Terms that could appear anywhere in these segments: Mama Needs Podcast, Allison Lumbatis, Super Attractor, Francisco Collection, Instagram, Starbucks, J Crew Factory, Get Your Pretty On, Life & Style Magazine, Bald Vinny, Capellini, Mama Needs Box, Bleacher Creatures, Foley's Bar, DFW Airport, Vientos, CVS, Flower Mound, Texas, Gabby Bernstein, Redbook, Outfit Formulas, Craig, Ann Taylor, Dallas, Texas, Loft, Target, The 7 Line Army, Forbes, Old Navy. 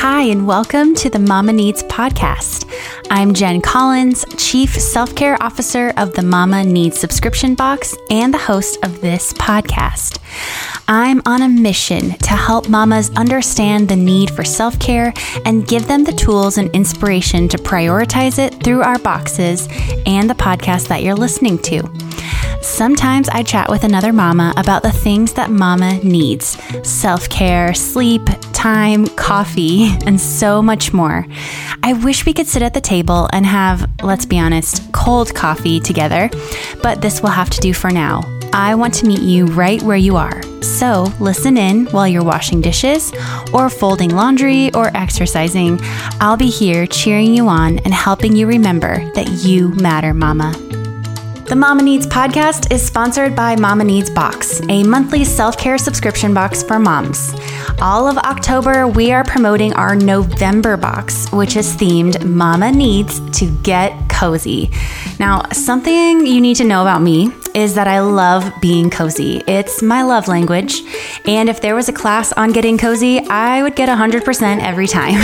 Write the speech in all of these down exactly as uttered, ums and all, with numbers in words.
Hi, and welcome to the Mama Needs Podcast. I'm Jen Collins, Chief Self-Care Officer of the Mama Needs subscription box and the host of this podcast. I'm on a mission to help mamas understand the need for self-care and give them the tools and inspiration to prioritize it through our boxes and the podcast that you're listening to. Sometimes I chat with another mama about the things that mama needs: self-care, sleep, time, coffee, and so much more. I wish we could sit at the table and have, let's be honest, cold coffee together, but this will have to do for now. I want to meet you right where you are. So listen in while you're washing dishes or folding laundry or exercising. I'll be here cheering you on and helping you remember that you matter, mama. The Mama Needs Podcast is sponsored by Mama Needs Box, a monthly self-care subscription box for moms. All of October, we are promoting our November box, which is themed Mama Needs to Get Cozy. Now, something you need to know about me is that I love being cozy. It's my love language. And if there was a class on getting cozy, I would get one hundred percent every time.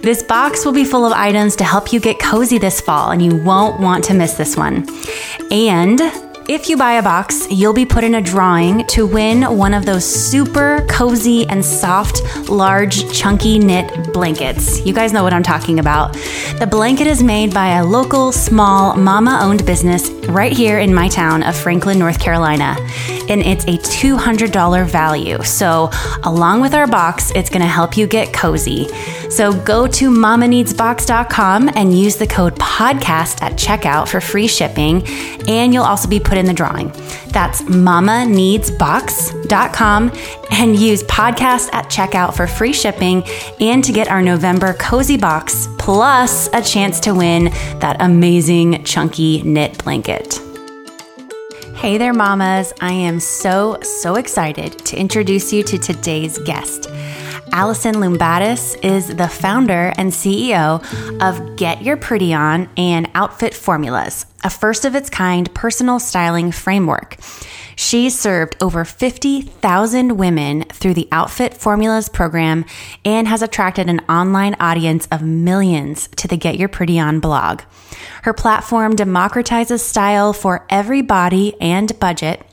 This box will be full of items to help you get cozy this fall, and you won't want to miss this one. And if you buy a box, you'll be put in a drawing to win one of those super cozy and soft, large, chunky knit blankets. You guys know what I'm talking about. The blanket is made by a local, small, mama-owned business right here in my town of Franklin, North Carolina. And it's a two hundred dollars value. So along with our box, it's going to help you get cozy. So go to mama needs box dot com and use the code podcast at checkout for free shipping. And you'll also be put in the drawing. That's mama needs box dot com and use podcast at checkout for free shipping and to get our November cozy box, plus a chance to win that amazing chunky knit blanket. Hey there, mamas. I am so, so excited to introduce you to today's guest. Allison Lumbatis is the founder and C E O of Get Your Pretty On and Outfit Formulas, a first-of-its-kind personal styling framework. She served over fifty thousand women through the Outfit Formulas program and has attracted an online audience of millions to the Get Your Pretty On blog. Her platform democratizes style for every body and budget,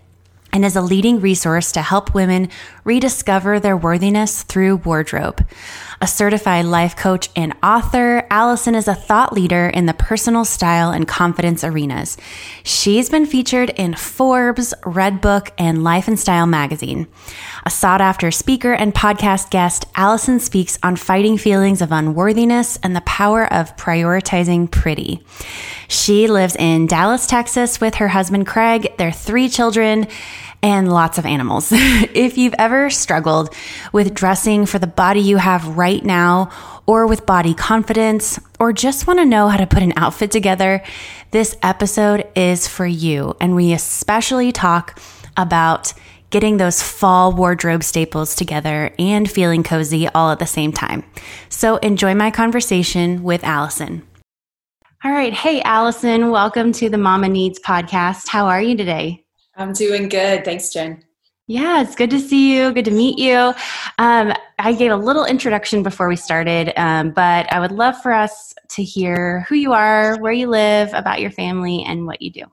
and is a leading resource to help women rediscover their worthiness through wardrobe. A certified life coach and author, Allison is a thought leader in the personal style and confidence arenas. She's been featured in Forbes, Redbook, and Life and Style Magazine. A sought-after speaker and podcast guest, Allison speaks on fighting feelings of unworthiness and the power of prioritizing pretty. She lives in Dallas, Texas with her husband, Craig, their three children, and lots of animals. If you've ever struggled with dressing for the body you have right now, or with body confidence, or just want to know how to put an outfit together, this episode is for you. And we especially talk about getting those fall wardrobe staples together and feeling cozy all at the same time. So enjoy my conversation with Allison. All right. Hey, Allison, welcome to the Mama Needs Podcast. How are you today? I'm doing good. Thanks, Jen. Yeah, it's good to see you. Good to meet you. Um, I gave a little introduction before we started, um, but I would love for us to hear who you are, where you live, about your family, and what you do.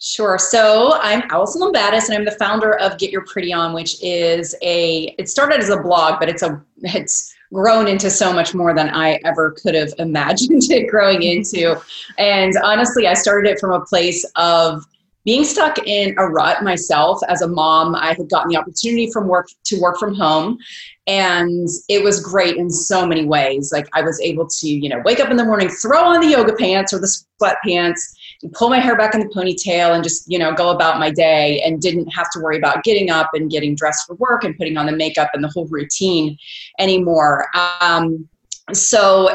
Sure. So I'm Allison Lumbatis, and I'm the founder of Get Your Pretty On, which is a, it started as a blog, but it's a, it's grown into so much more than I ever could have imagined it growing into. And honestly, I started it from a place of being stuck in a rut myself as a mom. I had gotten the opportunity from work to work from home, and it was great in so many ways. Like, I was able to, you know, wake up in the morning, throw on the yoga pants or the sweatpants, and pull my hair back in the ponytail and just, you know, go about my day, and didn't have to worry about getting up and getting dressed for work and putting on the makeup and the whole routine anymore. Um, So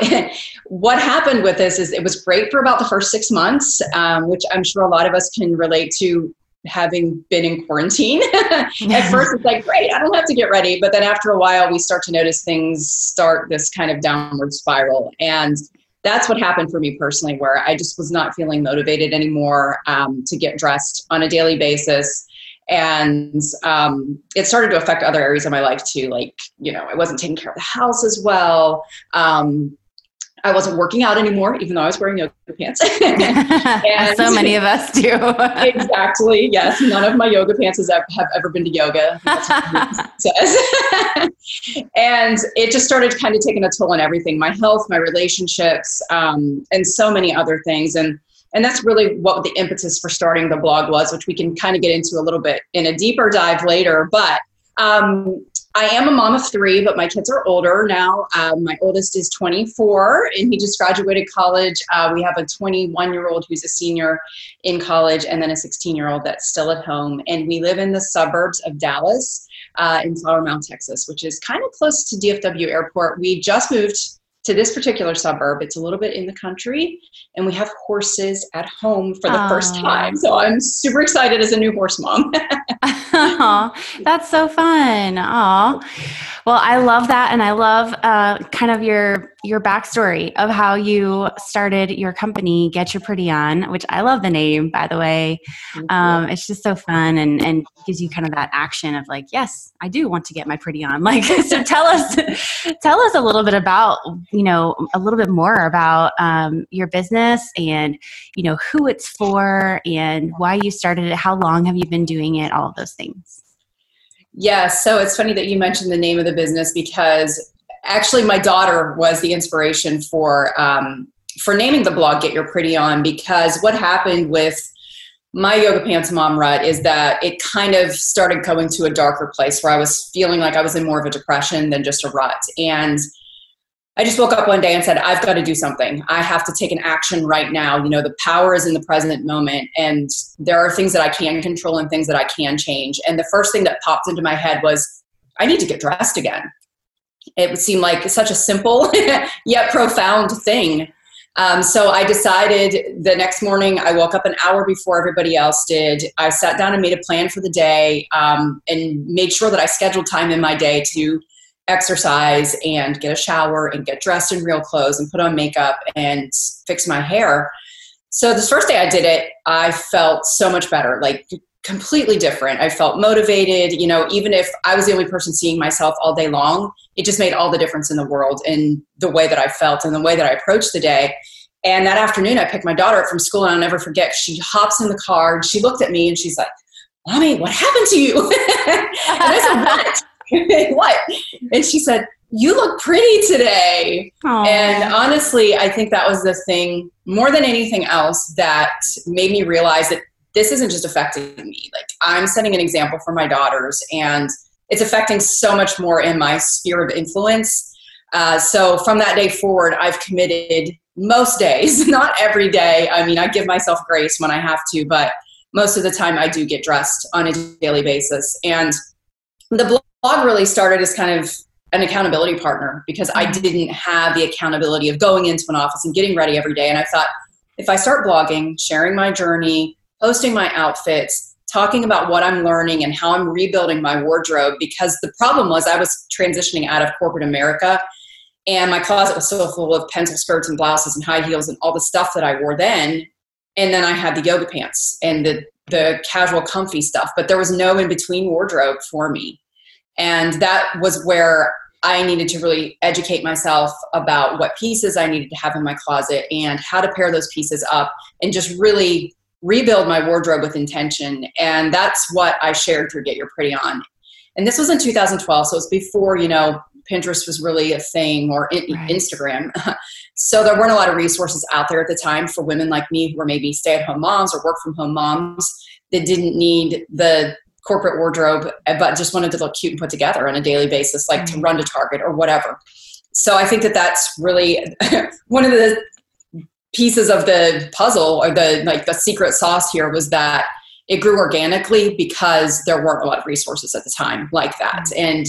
what happened with this is it was great for about the first six months, um, which I'm sure a lot of us can relate to, having been in quarantine. At first it's like, great, I don't have to get ready. But then after a while, we start to notice things start this kind of downward spiral. And that's what happened for me personally, where I just was not feeling motivated anymore um, to get dressed on a daily basis. And um, it started to affect other areas of my life too. Like, you know, I wasn't taking care of the house as well. Um, I wasn't working out anymore, even though I was wearing yoga pants. And so many of us do. Exactly. Yes. None of my yoga pants has ever, have ever been to yoga. That's what it says. And it just started kind of taking a toll on everything, my health, my relationships, um, and so many other things. And, and that's really what the impetus for starting the blog was, which we can kind of get into a little bit in a deeper dive later. But, um, I am a mom of three, but my kids are older now. Um, my oldest is twenty-four, and he just graduated college. Uh, we have a twenty-one-year-old who's a senior in college, and then a sixteen-year-old that's still at home. And we live in the suburbs of Dallas, uh, in Flower Mound, Texas, which is kind of close to D F W Airport. We just moved to this particular suburb. It's a little bit in the country, and we have horses at home for the Aww. First time. So I'm super excited as a new horse mom. Aww, that's so fun. Aww. Well, I love that. And I love uh, kind of your, your backstory of how you started your company, Get Your Pretty On, which I love the name, by the way. Um, it's just so fun, and, and gives you kind of that action of like, yes, I do want to get my pretty on. Like, so tell us, tell us a little bit about, you know, a little bit more about um, your business and, you know, who it's for and why you started it. How long have you been doing it? All of those things. Yeah. So it's funny that you mentioned the name of the business, because actually my daughter was the inspiration for, um, for naming the blog Get Your Pretty On, because what happened with my yoga pants mom rut is that it kind of started going to a darker place where I was feeling like I was in more of a depression than just a rut. And I just woke up one day and said, I've got to do something. I have to take an action right now. You know, the power is in the present moment, and there are things that I can control and things that I can change. And the first thing that popped into my head was, I need to get dressed again. It would seem like such a simple yet profound thing. Um, so I decided the next morning, I woke up an hour before everybody else did. I sat down and made a plan for the day, um, and made sure that I scheduled time in my day to exercise and get a shower and get dressed in real clothes and put on makeup and fix my hair. So this first day I did it, I felt so much better, like completely different. I felt motivated. You know, even if I was the only person seeing myself all day long, it just made all the difference in the world in the way that I felt and the way that I approached the day. And that afternoon I picked my daughter up from school, and I'll never forget, she hops in the car and she looked at me and she's like, Mommy, what happened to you? And I said, what? What? And she said, you look pretty today. Aww. And honestly, I think that was the thing more than anything else that made me realize that this isn't just affecting me. Like, I'm setting an example for my daughters, and it's affecting so much more in my sphere of influence. Uh, so from that day forward, I've committed most days, not every day. I mean, I give myself grace when I have to, but most of the time I do get dressed on a daily basis. And the blog blog really started as kind of an accountability partner, because I didn't have the accountability of going into an office and getting ready every day. And I thought, if I start blogging, sharing my journey, posting my outfits, talking about what I'm learning and how I'm rebuilding my wardrobe, because the problem was I was transitioning out of corporate America, and my closet was so full of pencil skirts and blouses and high heels and all the stuff that I wore then. And then I had the yoga pants and the, the casual comfy stuff, but there was no in-between wardrobe for me. And that was where I needed to really educate myself about what pieces I needed to have in my closet and how to pair those pieces up and just really rebuild my wardrobe with intention. And that's what I shared through Get Your Pretty On. And this was in two thousand twelve. So it was before, you know, Pinterest was really a thing, or in- right. Instagram. So there weren't a lot of resources out there at the time for women like me who were maybe stay-at-home moms or work-from-home moms that didn't need the corporate wardrobe, but just wanted to look cute and put together on a daily basis, like to run to Target or whatever. So I think that that's really one of the pieces of the puzzle, or the, like, the secret sauce here was that it grew organically because there weren't a lot of resources at the time like that. And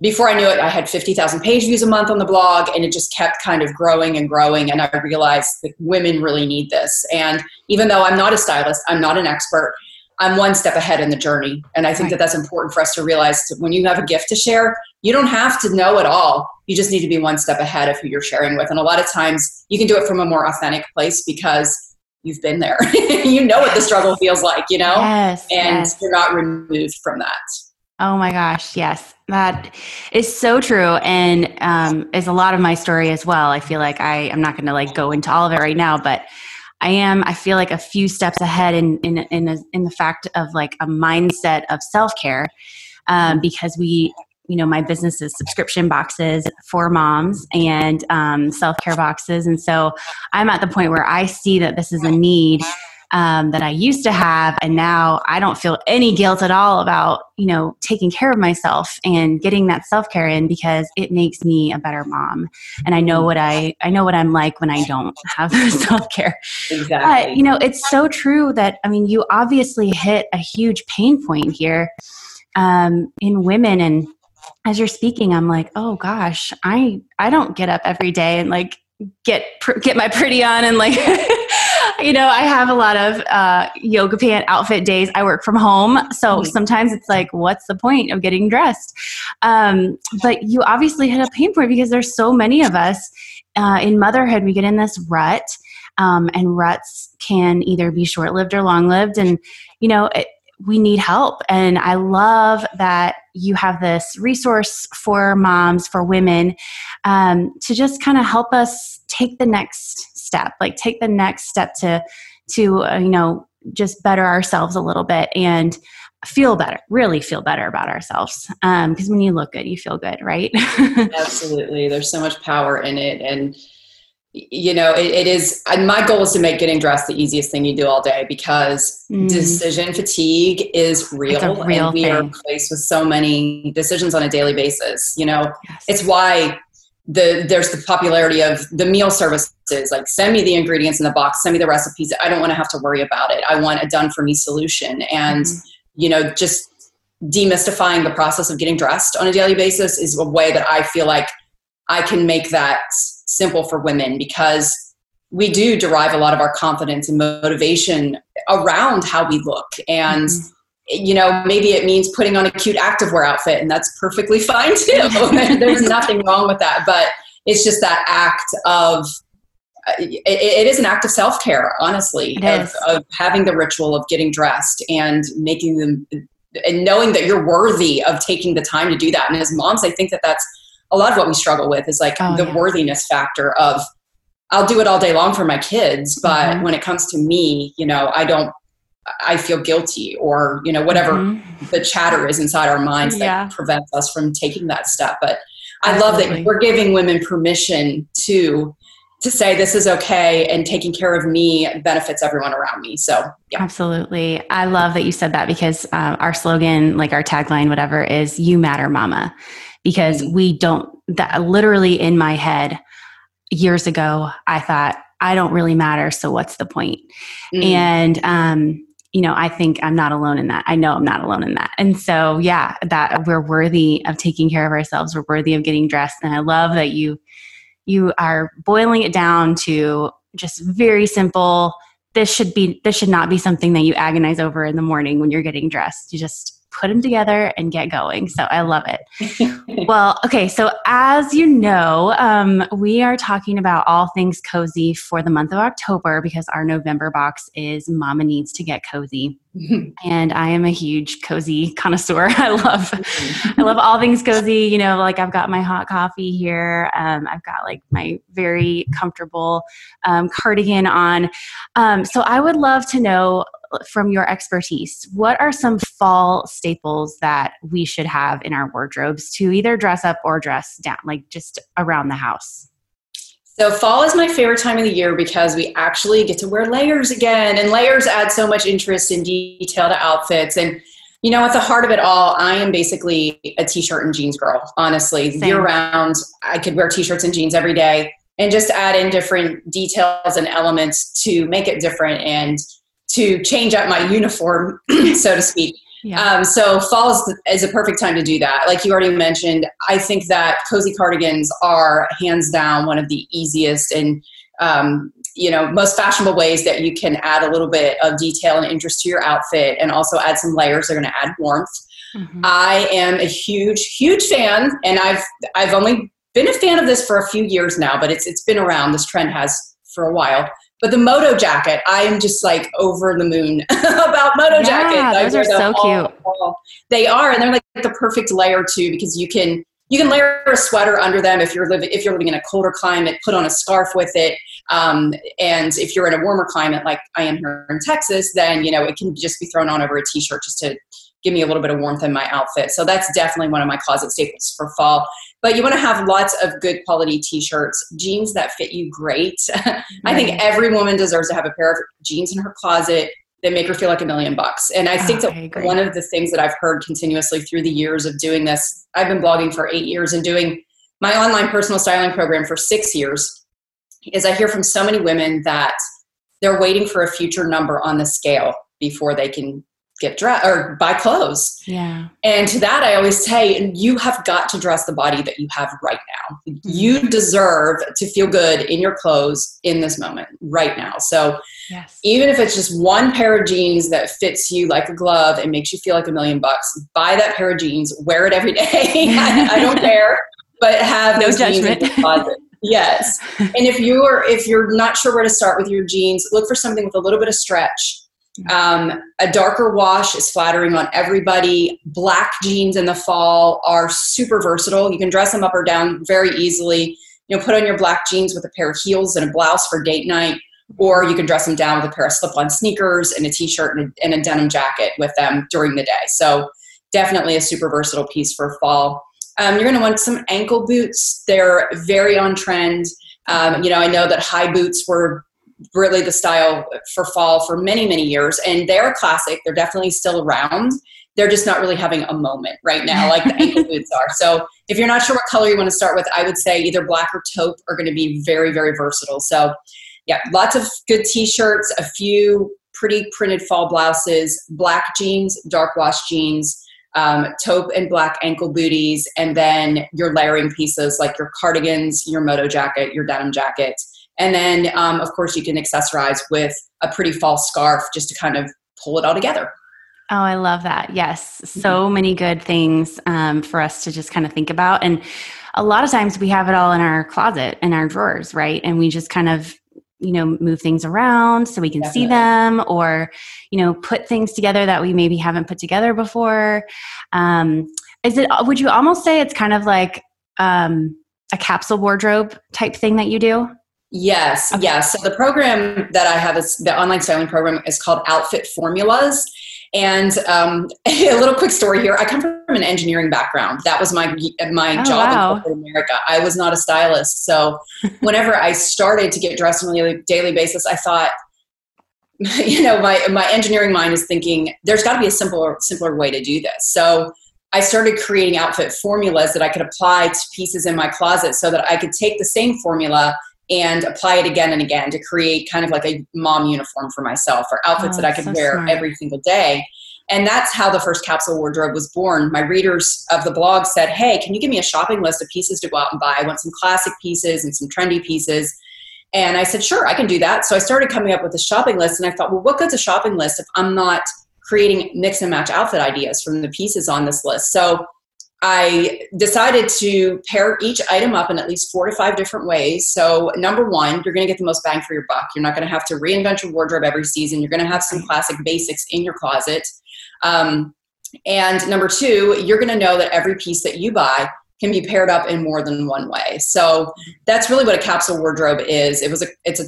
before I knew it, I had fifty thousand page views a month on the blog, and it just kept kind of growing and growing. And I realized that women really need this. And even though I'm not a stylist, I'm not an expert, I'm one step ahead in the journey. And I think that that's important for us to realize, that when you have a gift to share, you don't have to know it all. You just need to be one step ahead of who you're sharing with. And a lot of times you can do it from a more authentic place, because you've been there. You know what the struggle feels like, you know? Yes, and yes. You're not removed from that. Oh my gosh. Yes. That is so true. And um, is a lot of my story as well. I feel like I am not going to like go into all of it right now, but I am, I feel like a few steps ahead in, in, in, a, in the fact of like a mindset of self-care um, because we, you know, my business is subscription boxes for moms and um, self-care boxes. And so I'm at the point where I see that this is a need um, that I used to have. And now I don't feel any guilt at all about, you know, taking care of myself and getting that self-care in because it makes me a better mom. And I know what I, I know what I'm like when I don't have self-care. Exactly. But, you know, it's so true that, I mean, you obviously hit a huge pain point here um, in women. And as you're speaking, I'm like, oh gosh, I, I don't get up every day and like get, pr- get my pretty on and like, you know, I have a lot of uh, yoga pant outfit days. I work from home. So sometimes it's like, what's the point of getting dressed? Um, but you obviously hit a pain point because there's so many of us uh, in motherhood, we get in this rut um, and ruts can either be short-lived or long-lived. And, you know, it, we need help. And I love that you have this resource for moms, for women, um, to just kind of help us take the next step, like take the next step to, to, uh, you know, just better ourselves a little bit and feel better, really feel better about ourselves. Um, 'cause when you look good, you feel good, right? Absolutely. There's so much power in it. And, you know, it, it is, my goal is to make getting dressed the easiest thing you do all day because mm. decision fatigue is real, real and we thing. Are placed with so many decisions on a daily basis. You know, yes. It's why the, there's the popularity of the meal services, like send me the ingredients in the box, send me the recipes. I don't want to have to worry about it. I want a done for me solution. And, mm. you know, just demystifying the process of getting dressed on a daily basis is a way that I feel like I can make that simple for women because we do derive a lot of our confidence and motivation around how we look. And, mm-hmm. you know, maybe it means putting on a cute activewear outfit and that's perfectly fine too. There's nothing wrong with that, but it's just that act of, it, it is an act of self-care, honestly, of, of having the ritual of getting dressed and making them and knowing that you're worthy of taking the time to do that. And as moms, I think that that's, a lot of what we struggle with is like oh, the yeah. worthiness factor of I'll do it all day long for my kids. But mm-hmm. when it comes to me, you know, I don't, I feel guilty or, you know, whatever mm-hmm. the chatter is inside our minds yeah. that prevents us from taking that step. But I Absolutely. Love that we're giving women permission to, to say this is okay and taking care of me benefits everyone around me. So yeah. Absolutely. I love that you said that because uh, our slogan, like our tagline, whatever is you matter, mama. Because we don't, that literally in my head years ago, I thought, I don't really matter. So what's the point? Mm. And, um, you know, I think I'm not alone in that. I know I'm not alone in that. And so, yeah, that we're worthy of taking care of ourselves. We're worthy of getting dressed. And I love that you, you are boiling it down to just very simple. This should be, this should not be something that you agonize over in the morning when you're getting dressed. You just put them together and get going. So I love it. Well, okay. So as you know, um, we are talking about all things cozy for the month of October because our November box is Mama Needs to Get Cozy. And I am a huge cozy connoisseur. I love, I love all things cozy. You know, like I've got my hot coffee here. Um, I've got like my very comfortable um, cardigan on. Um, so I would love to know from your expertise, what are some fall staples that we should have in our wardrobes to either dress up or dress down, like just around the house? So fall is my favorite time of the year because we actually get to wear layers again, and layers add so much interest and detail to outfits. And you know, at the heart of it all, I am basically a t-shirt and jeans girl, honestly. Same. Year round, I could wear t-shirts and jeans every day and just add in different details and elements to make it different and to change up my uniform, so to speak. Yeah. Um, so fall is, is a perfect time to do that. Like you already mentioned, I think that cozy cardigans are hands down one of the easiest and, um, you know, most fashionable ways that you can add a little bit of detail and interest to your outfit and also add some layers that are going to add warmth. Mm-hmm. I am a huge, huge fan, and I've, I've only been a fan of this for a few years now, but it's, it's been around. This trend has for a while, But the moto jacket, I am just like over the moon about moto yeah, jackets. Those I are so all, cute. All. They are, and they're like the perfect layer too, because you can you can layer a sweater under them if you're living if you're living in a colder climate. Put on a scarf with it, um, and if you're in a warmer climate like I am here in Texas, then you know it can just be thrown on over a t-shirt just to give me a little bit of warmth in my outfit. So that's definitely one of my closet staples for fall. But you want to have lots of good quality t-shirts, jeans that fit you great. I right. think every woman deserves to have a pair of jeans in her closet that make her feel like a million bucks. And I oh, think that I one of the things that I've heard continuously through the years of doing this, I've been blogging for eight years and doing my online personal styling program for six years, is I hear from so many women that they're waiting for a future number on the scale before they can get dressed or buy clothes. Yeah. And to that, I always say, you have got to dress the body that you have right now. You deserve to feel good in your clothes in this moment right now. So yes. even if it's just one pair of jeans that fits you like a glove and makes you feel like a million bucks, buy that pair of jeans, wear it every day. I, I don't care, but have no judgment. Jeans in the closet. Yes. And if you're, if you're not sure where to start with your jeans, look for something with a little bit of stretch. Um, a darker wash is flattering on everybody. Black jeans in the fall are super versatile. You can dress them up or down very easily. You know, put on your black jeans with a pair of heels and a blouse for date night, or you can dress them down with a pair of slip-on sneakers and a t-shirt and a, and a denim jacket with them during the day. So definitely a super versatile piece for fall. Um, you're going to want some ankle boots. They're very on trend. Um, you know, I know that high boots were really the style for fall for many, many years. And they're a classic. They're definitely still around. They're just not really having a moment right now, like the ankle boots are. So if you're not sure what color you want to start with, I would say either black or taupe are going to be very, very versatile. So yeah, lots of good t-shirts, a few pretty printed fall blouses, black jeans, dark wash jeans, um, taupe and black ankle booties, and then your layering pieces like your cardigans, your moto jacket, your denim jacket. And then, um, of course, you can accessorize with a pretty fall scarf just to kind of pull it all together. Oh, I love that. Yes. So many good things um, for us to just kind of think about. And a lot of times we have it all in our closet, in our drawers, right? And we just kind of, you know, move things around so we can Definitely. See them, or, you know, put things together that we maybe haven't put together before. Um, is it, would you almost say it's kind of like um, a capsule wardrobe type thing that you do? Yes. Okay. Yes. So the program that I have is the online styling program is called Outfit Formulas. And um, a little quick story here. I come from an engineering background. That was my, my oh, job wow. in corporate America. I was not a stylist. So whenever I started to get dressed on a daily basis, I thought, you know, my, my engineering mind was thinking there's gotta be a simpler, simpler way to do this. So I started creating outfit formulas that I could apply to pieces in my closet so that I could take the same formula and apply it again and again to create kind of like a mom uniform for myself, or outfits oh, that I could so wear smart. Every single day. And that's how the first capsule wardrobe was born. My readers of the blog said, hey, can you give me a shopping list of pieces to go out and buy? I want some classic pieces and some trendy pieces. And I said, sure, I can do that. So I started coming up with a shopping list, and I thought, well, what good's a shopping list if I'm not creating mix and match outfit ideas from the pieces on this list? So I decided to pair each item up in at least four to five different ways. So number one, you're going to get the most bang for your buck. You're not going to have to reinvent your wardrobe every season. You're going to have some classic basics in your closet. Um, and number two, you're going to know that every piece that you buy can be paired up in more than one way. So that's really what a capsule wardrobe is. It was a, it's a,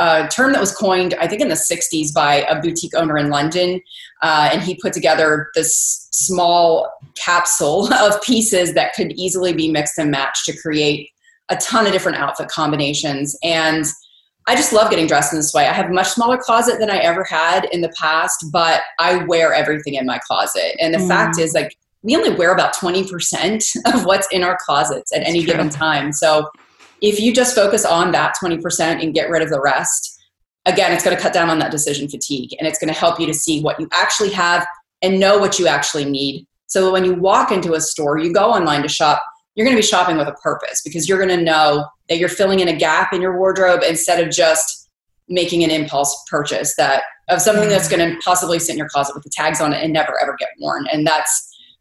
Uh, term that was coined, I think, in the sixties by a boutique owner in London. Uh, and he put together this small capsule of pieces that could easily be mixed and matched to create a ton of different outfit combinations. And I just love getting dressed in this way. I have a much smaller closet than I ever had in the past, but I wear everything in my closet. And the mm. fact is, like, we only wear about twenty percent of what's in our closets at That's any true. Given time. So if you just focus on that twenty percent and get rid of the rest, again, it's going to cut down on that decision fatigue, and it's going to help you to see what you actually have and know what you actually need. So when you walk into a store, you go online to shop, you're going to be shopping with a purpose, because you're going to know that you're filling in a gap in your wardrobe instead of just making an impulse purchase that of something that's going to possibly sit in your closet with the tags on it and never ever get worn. And that's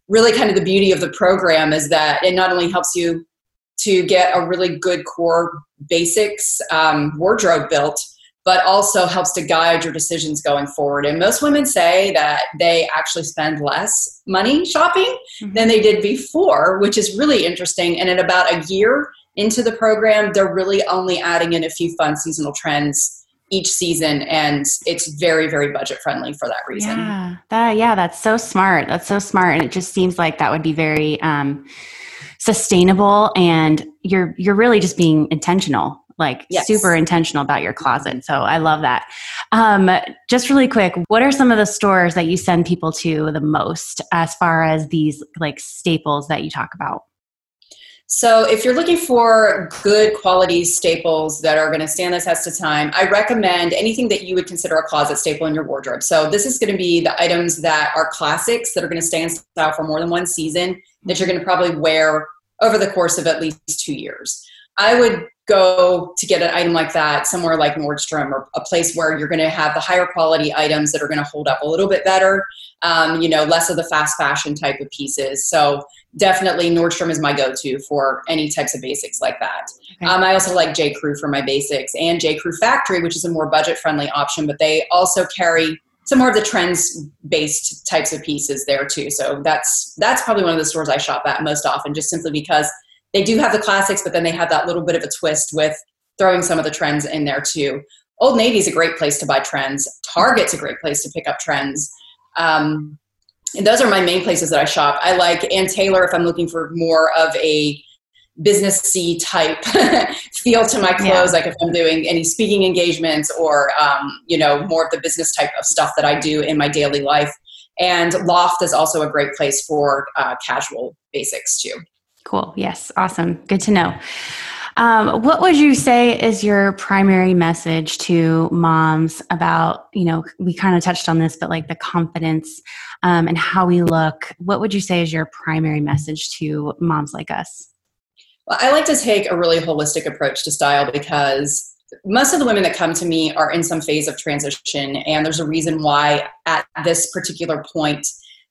really kind of the beauty of the program, is that it not only helps you to get a really good core basics um, wardrobe built, but also helps to guide your decisions going forward. And most women say that they actually spend less money shopping mm-hmm. than they did before, which is really interesting. And in about a year into the program, they're really only adding in a few fun seasonal trends each season, and it's very, very budget friendly for that reason. Yeah, that, yeah, that's so smart. That's so smart. And it just seems like that would be very um, sustainable, and you're, you're really just being intentional, like yes. super intentional about your closet. So I love that. Um, just really quick, what are some of the stores that you send people to the most as far as these like staples that you talk about? So if you're looking for good quality staples that are going to stand the test of time, I recommend anything that you would consider a closet staple in your wardrobe. So this is going to be the items that are classics that are going to stay in style for more than one season that you're going to probably wear over the course of at least two years. I would go to get an item like that somewhere like Nordstrom, or a place where you're going to have the higher quality items that are going to hold up a little bit better. Um, you know, less of the fast fashion type of pieces. So definitely Nordstrom is my go-to for any types of basics like that. Okay. Um, I also like J. Crew for my basics, and J. Crew Factory, which is a more budget-friendly option, but they also carry some more of the trends-based types of pieces there too. So that's that's probably one of the stores I shop at most often, just simply because they do have the classics, but then they have that little bit of a twist with throwing some of the trends in there too. Old Navy is a great place to buy trends. Target's a great place to pick up trends. Um, and those are my main places that I shop. I like Ann Taylor if I'm looking for more of a businessy type feel to my clothes, yeah. like if I'm doing any speaking engagements or, um, you know, more of the business type of stuff that I do in my daily life. And Loft is also a great place for uh, casual basics too. Cool. Yes. Awesome. Good to know. Um, what would you say is your primary message to moms about, you know, we kind of touched on this, but like the confidence um, and how we look, what would you say is your primary message to moms like us? Well, I like to take a really holistic approach to style, because most of the women that come to me are in some phase of transition, and there's a reason why at this particular point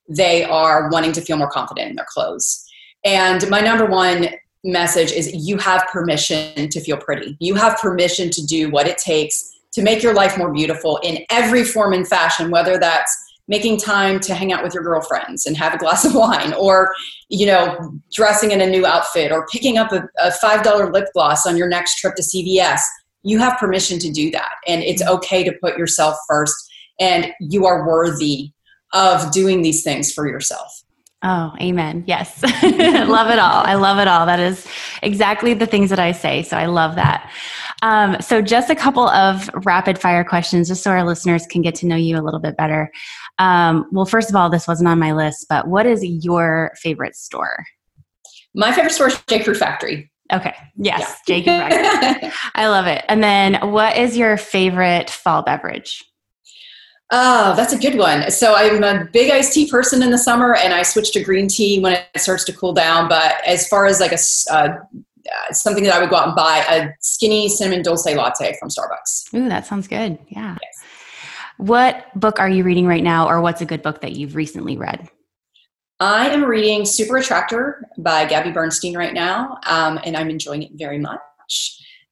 they are wanting to feel more confident in their clothes. And my number one message is you have permission to feel pretty. You have permission to do what it takes to make your life more beautiful in every form and fashion, whether that's making time to hang out with your girlfriends and have a glass of wine, or, you know, dressing in a new outfit, or picking up a, a five dollar lip gloss on your next trip to C V S. You have permission to do that. And it's okay to put yourself first, and you are worthy of doing these things for yourself. Oh, amen. Yes. Love it all. I love it all. That is exactly the things that I say. So I love that. Um, so just a couple of rapid fire questions, just so our listeners can get to know you a little bit better. Um, well, first of all, this wasn't on my list, but what is your favorite store? My favorite store is J. Crew Factory. Okay. Yes. Yeah. J. Crew Factory. I love it. And then what is your favorite fall beverage? Oh, that's a good one. So I'm a big iced tea person in the summer, and I switch to green tea when it starts to cool down. But as far as like a, uh, something that I would go out and buy, a skinny cinnamon dulce latte from Starbucks. Ooh, that sounds good. Yeah. Yes. What book are you reading right now, or what's a good book that you've recently read? I am reading Super Attractor by Gabby Bernstein right now, um, and I'm enjoying it very much.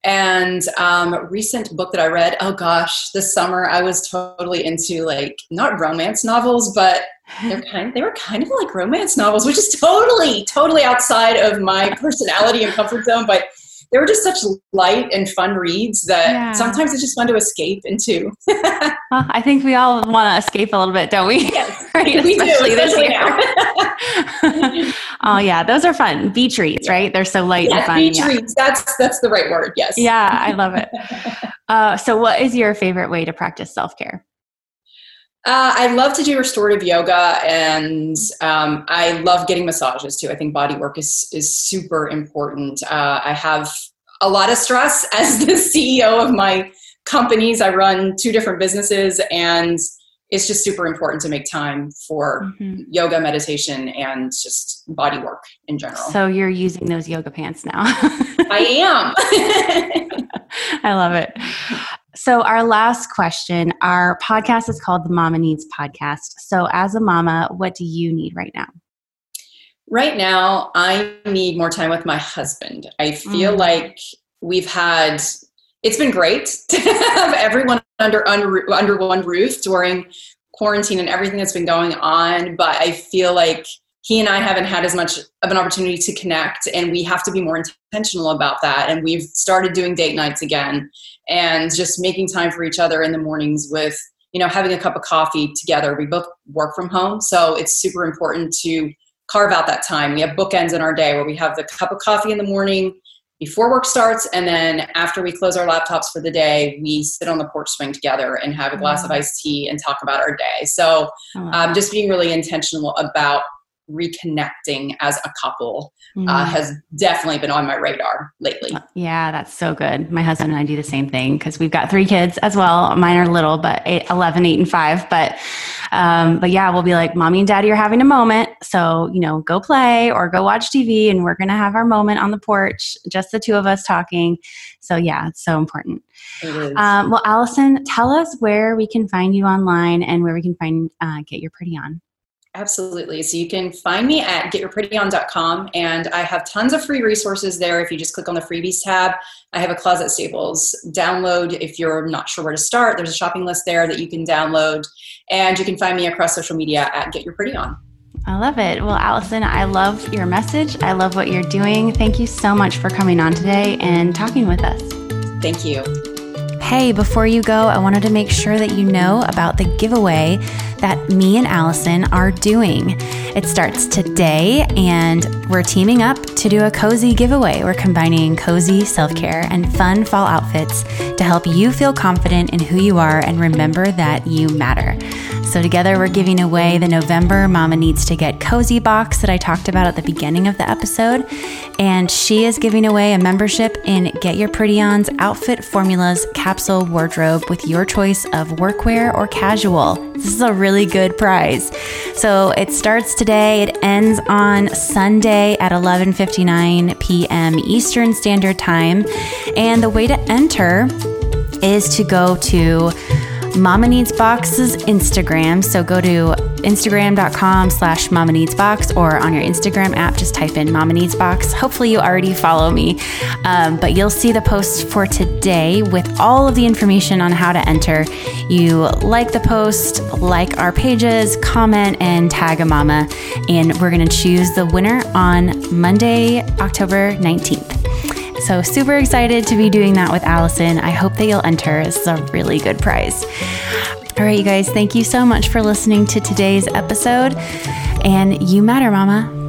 And um, a recent book that I read, oh gosh, this summer I was totally into like, not romance novels, but they're kind of, they were kind of like romance novels, which is totally, totally outside of my personality and comfort zone. But they were just such light and fun reads that yeah. sometimes it's just fun to escape into. Well, I think we all want to escape a little bit, don't we? Yes, right? we especially do, especially this year. Oh yeah, those are fun. Beach reads, right? They're so light yeah, and fun. Beach yeah. reads, that's that's the right word, yes. Yeah, I love it. Uh, so what is your favorite way to practice self-care? Uh, I love to do restorative yoga, and um, I love getting massages too. I think body work is is super important. Uh, I have a lot of stress as the C E O of my companies. I run two different businesses, and it's just super important to make time for mm-hmm. yoga, meditation, and just body work in general. So you're using those yoga pants now. I am. I love it. So our last question, our podcast is called the Mama Needs Podcast. So as a mama, what do you need right now? Right now, I need more time with my husband. I feel mm. like we've had it's been great to have everyone under, under, under one roof during quarantine and everything that's been going on. But I feel like he and I haven't had as much of an opportunity to connect, and we have to be more intentional about that. And we've started doing date nights again and just making time for each other in the mornings with, you know, having a cup of coffee together. We both work from home, so it's super important to carve out that time. We have bookends in our day where we have the cup of coffee in the morning before work starts, and then after we close our laptops for the day, we sit on the porch swing together and have a glass of iced tea and talk about our day. So um, just being really intentional about reconnecting as a couple uh, has definitely been on my radar lately. Yeah, that's so good. My husband and I do the same thing because we've got three kids as well. Mine are little, but eight, eleven, eight, and five. But um, but yeah, we'll be like, mommy and daddy are having a moment. So, you know, go play or go watch T V, and we're going to have our moment on the porch, just the two of us talking. So yeah, it's so important. It is. Um, well, Allison, tell us where we can find you online and where we can find uh, Get Your Pretty On. Absolutely. So you can find me at get your pretty on dot com, and I have tons of free resources there. If you just click on the freebies tab, I have a closet staples download. If you're not sure where to start, there's a shopping list there that you can download, and you can find me across social media at Get Your Pretty On. I love it. Well, Allison, I love your message. I love what you're doing. Thank you so much for coming on today and talking with us. Thank you. Hey, before you go, I wanted to make sure that you know about the giveaway that me and Allison are doing. It starts today, and we're teaming up to do a cozy giveaway. We're combining cozy self-care and fun fall outfits to help you feel confident in who you are and remember that you matter. So together we're giving away the November Mama Needs to Get Cozy box that I talked about at the beginning of the episode. And she is giving away a membership in Get Your Pretty On's Outfit Formulas capsule wardrobe with your choice of workwear or casual. This is a really good prize. So it starts today. It ends on Sunday at eleven fifty-nine p.m. Eastern Standard Time. And the way to enter is to go to Mama Needs Box's Instagram. So go to Instagram.com slash Mama Needs Box, or on your Instagram app, just type in Mama Needs Box. Hopefully you already follow me, um, but you'll see the post for today with all of the information on how to enter. You like the post, like our pages, comment, and tag a mama, and we're going to choose the winner on Monday, October nineteenth. So super excited to be doing that with Allison. I hope that you'll enter. This is a really good prize. All right, you guys, thank you so much for listening to today's episode. And you matter, Mama.